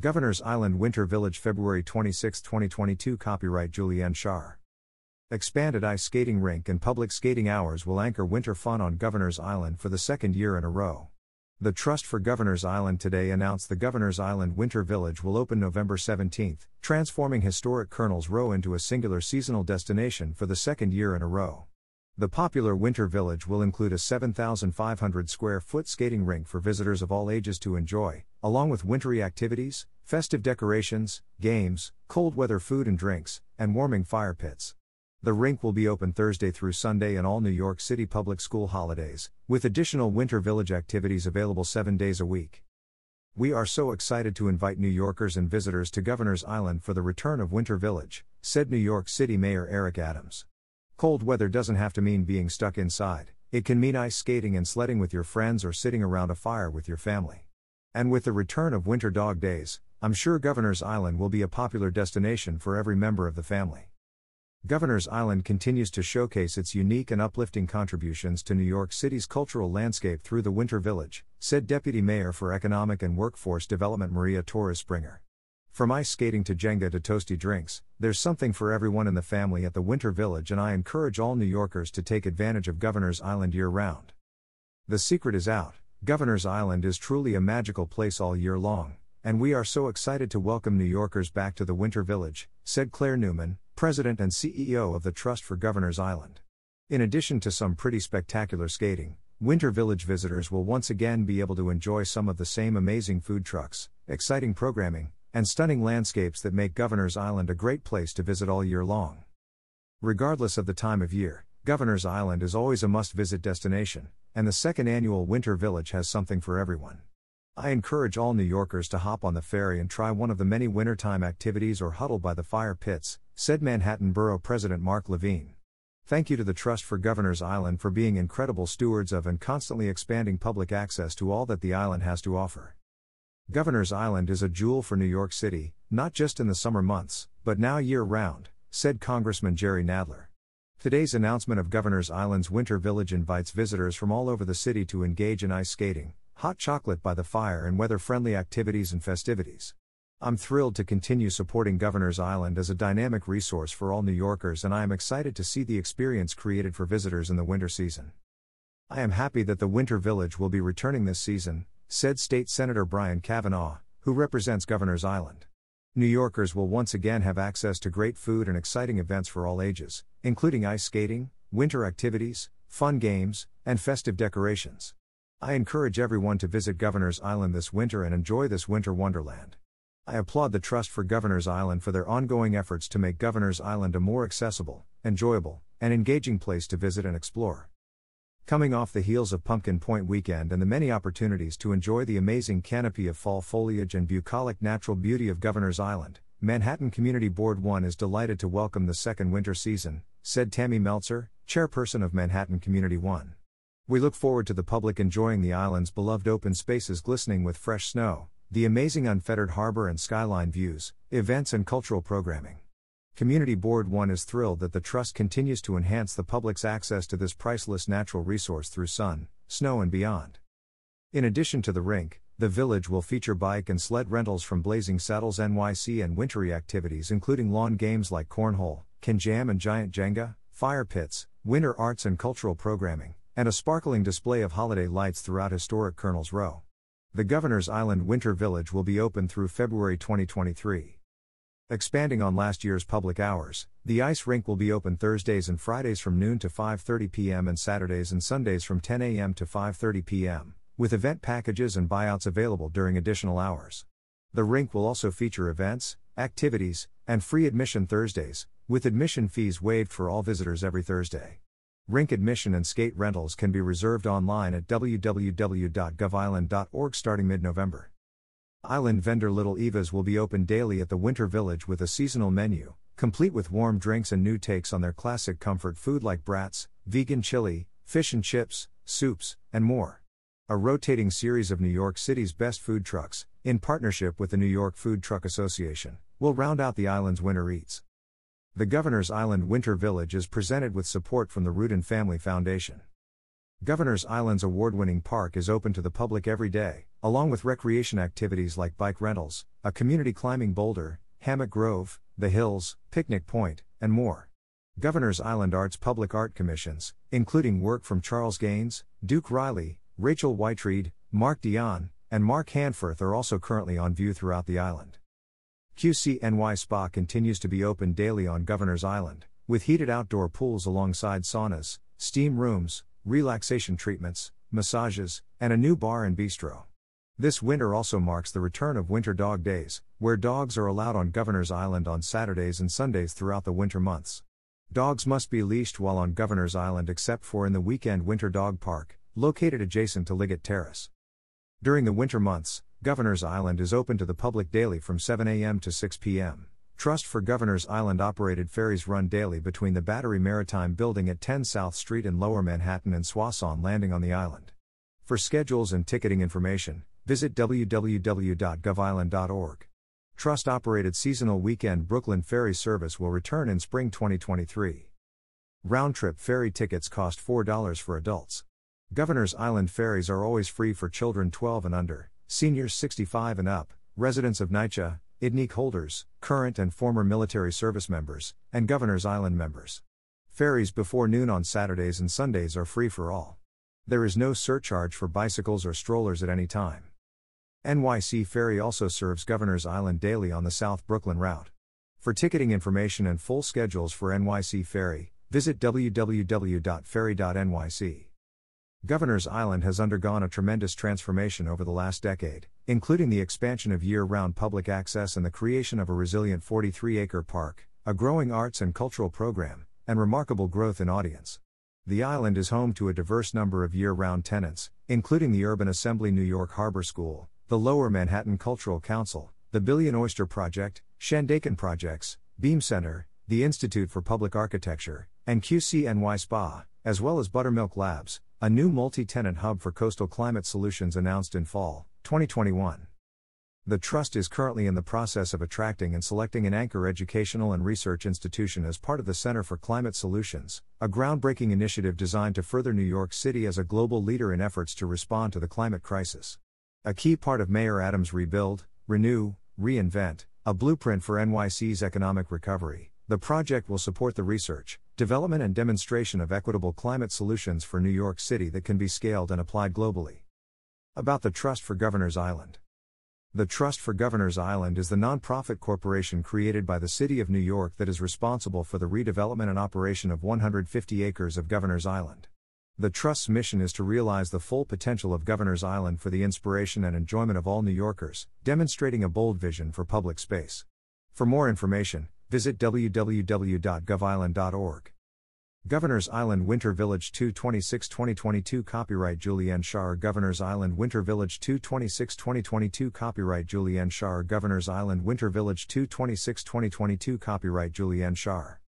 Governor's Island Winter Village, February 26, 2022. Copyright Julianne Schar. Expanded ice skating rink and public skating hours will anchor winter fun on Governor's Island for the second year in a row. The Trust for Governor's Island today announced the Governor's Island Winter Village will open November 17, transforming historic Colonel's Row into a singular seasonal destination for the second year in a row. The popular Winter Village will include a 7,500-square-foot skating rink for visitors of all ages to enjoy, along with wintry activities, festive decorations, games, cold-weather food and drinks, and warming fire pits. The rink will be open Thursday through Sunday in all New York City public school holidays, with additional Winter Village activities available 7 days a week. We are so excited to invite New Yorkers and visitors to Governor's Island for the return of Winter Village, said New York City Mayor Eric Adams. Cold weather doesn't have to mean being stuck inside, it can mean ice skating and sledding with your friends or sitting around a fire with your family. And with the return of winter dog days, I'm sure Governor's Island will be a popular destination for every member of the family. Governor's Island continues to showcase its unique and uplifting contributions to New York City's cultural landscape through the Winter Village, said Deputy Mayor for Economic and Workforce Development Maria Torres-Springer. From ice skating to Jenga to toasty drinks, there's something for everyone in the family at the Winter Village, and I encourage all New Yorkers to take advantage of Governor's Island year-round. The secret is out. Governor's Island is truly a magical place all year long, and we are so excited to welcome New Yorkers back to the Winter Village, said Claire Newman, President and CEO of the Trust for Governor's Island. In addition to some pretty spectacular skating, Winter Village visitors will once again be able to enjoy some of the same amazing food trucks, exciting programming, and stunning landscapes that make Governor's Island a great place to visit all year long. Regardless of the time of year, Governor's Island is always a must-visit destination, and the second annual Winter Village has something for everyone. I encourage all New Yorkers to hop on the ferry and try one of the many wintertime activities or huddle by the fire pits, said Manhattan Borough President Mark Levine. Thank you to the Trust for Governor's Island for being incredible stewards of and constantly expanding public access to all that the island has to offer. Governor's Island is a jewel for New York City, not just in the summer months, but now year-round, said Congressman Jerry Nadler. Today's announcement of Governor's Island's Winter Village invites visitors from all over the city to engage in ice skating, hot chocolate by the fire and weather-friendly activities and festivities. I'm thrilled to continue supporting Governor's Island as a dynamic resource for all New Yorkers, and I am excited to see the experience created for visitors in the winter season. I am happy that the Winter Village will be returning this season, said State Senator Brian Kavanaugh, who represents Governor's Island. New Yorkers will once again have access to great food and exciting events for all ages, including ice skating, winter activities, fun games, and festive decorations. I encourage everyone to visit Governor's Island this winter and enjoy this winter wonderland. I applaud the Trust for Governor's Island for their ongoing efforts to make Governor's Island a more accessible, enjoyable, and engaging place to visit and explore. Coming off the heels of Pumpkin Point weekend and the many opportunities to enjoy the amazing canopy of fall foliage and bucolic natural beauty of Governor's Island, Manhattan Community Board 1 is delighted to welcome the second winter season, said Tammy Meltzer, chairperson of Manhattan Community 1. We look forward to the public enjoying the island's beloved open spaces glistening with fresh snow, the amazing unfettered harbor and skyline views, events and cultural programming. Community Board 1 is thrilled that the Trust continues to enhance the public's access to this priceless natural resource through sun, snow and beyond. In addition to the rink, the village will feature bike and sled rentals from Blazing Saddles NYC and wintry activities including lawn games like cornhole, can jam and giant Jenga, fire pits, winter arts and cultural programming, and a sparkling display of holiday lights throughout historic Colonel's Row. The Governor's Island Winter Village will be open through February 2023. Expanding on last year's public hours, the ice rink will be open Thursdays and Fridays from noon to 5:30 p.m. and Saturdays and Sundays from 10 a.m. to 5:30 p.m., with event packages and buyouts available during additional hours. The rink will also feature events, activities, and free admission Thursdays, with admission fees waived for all visitors every Thursday. Rink admission and skate rentals can be reserved online at www.govisland.org starting mid-November. Island vendor Little Eva's will be open daily at the Winter Village with a seasonal menu, complete with warm drinks and new takes on their classic comfort food like brats, vegan chili, fish and chips, soups, and more. A rotating series of New York City's best food trucks, in partnership with the New York Food Truck Association, will round out the island's winter eats. The Governor's Island Winter Village is presented with support from the Rudin Family Foundation. Governor's Island's award-winning park is open to the public every day, along with recreation activities like bike rentals, a community climbing boulder, Hammock Grove, The Hills, Picnic Point, and more. Governor's Island Arts Public Art Commissions, including work from Charles Gaines, Duke Riley, Rachel Whiteread, Mark Dion, and Mark Hanforth are also currently on view throughout the island. QCNY Spa continues to be open daily on Governor's Island, with heated outdoor pools alongside saunas, steam rooms, relaxation treatments, massages, and a new bar and bistro. This winter also marks the return of Winter Dog Days, where dogs are allowed on Governor's Island on Saturdays and Sundays throughout the winter months. Dogs must be leashed while on Governor's Island except for in the weekend Winter Dog Park, located adjacent to Liggett Terrace. During the winter months, Governor's Island is open to the public daily from 7 a.m. to 6 p.m. Trust for Governor's Island-operated ferries run daily between the Battery Maritime Building at 10 South Street in Lower Manhattan and Soissons Landing on the island. For schedules and ticketing information, visit www.govisland.org. Trust-operated seasonal weekend Brooklyn ferry service will return in spring 2023. Round-trip ferry tickets cost $4 for adults. Governor's Island ferries are always free for children 12 and under, seniors 65 and up, residents of NYCHA, IDNIC holders, current and former military service members, and Governor's Island members. Ferries before noon on Saturdays and Sundays are free for all. There is no surcharge for bicycles or strollers at any time. NYC Ferry also serves Governor's Island daily on the South Brooklyn route. For ticketing information and full schedules for NYC Ferry, visit www.ferry.nyc. Governor's Island has undergone a tremendous transformation over the last decade, including the expansion of year-round public access and the creation of a resilient 43-acre park, a growing arts and cultural program, and remarkable growth in audience. The island is home to a diverse number of year-round tenants, including the Urban Assembly New York Harbor School, the Lower Manhattan Cultural Council, the Billion Oyster Project, Shandaken Projects, Beam Center, the Institute for Public Architecture, and QCNY Spa, as well as Buttermilk Labs, a new multi-tenant hub for coastal climate solutions announced in fall 2021. The Trust is currently in the process of attracting and selecting an anchor educational and research institution as part of the Center for Climate Solutions, a groundbreaking initiative designed to further New York City as a global leader in efforts to respond to the climate crisis. A key part of Mayor Adams' Rebuild, Renew, Reinvent, a blueprint for NYC's economic recovery, the project will support the research, development and demonstration of equitable climate solutions for New York City that can be scaled and applied globally. About the Trust for Governor's Island. The Trust for Governor's Island is the nonprofit corporation created by the City of New York that is responsible for the redevelopment and operation of 150 acres of Governor's Island. The Trust's mission is to realize the full potential of Governor's Island for the inspiration and enjoyment of all New Yorkers, demonstrating a bold vision for public space. For more information, visit www.govisland.org. Governor's Island Winter Village 2/26/2022 Copyright Julianne Schaar. Governor's Island Winter Village 2/26/2022 Copyright Julianne Schaar. Governor's Island Winter Village 2/26/2022 Copyright Julianne Schaar.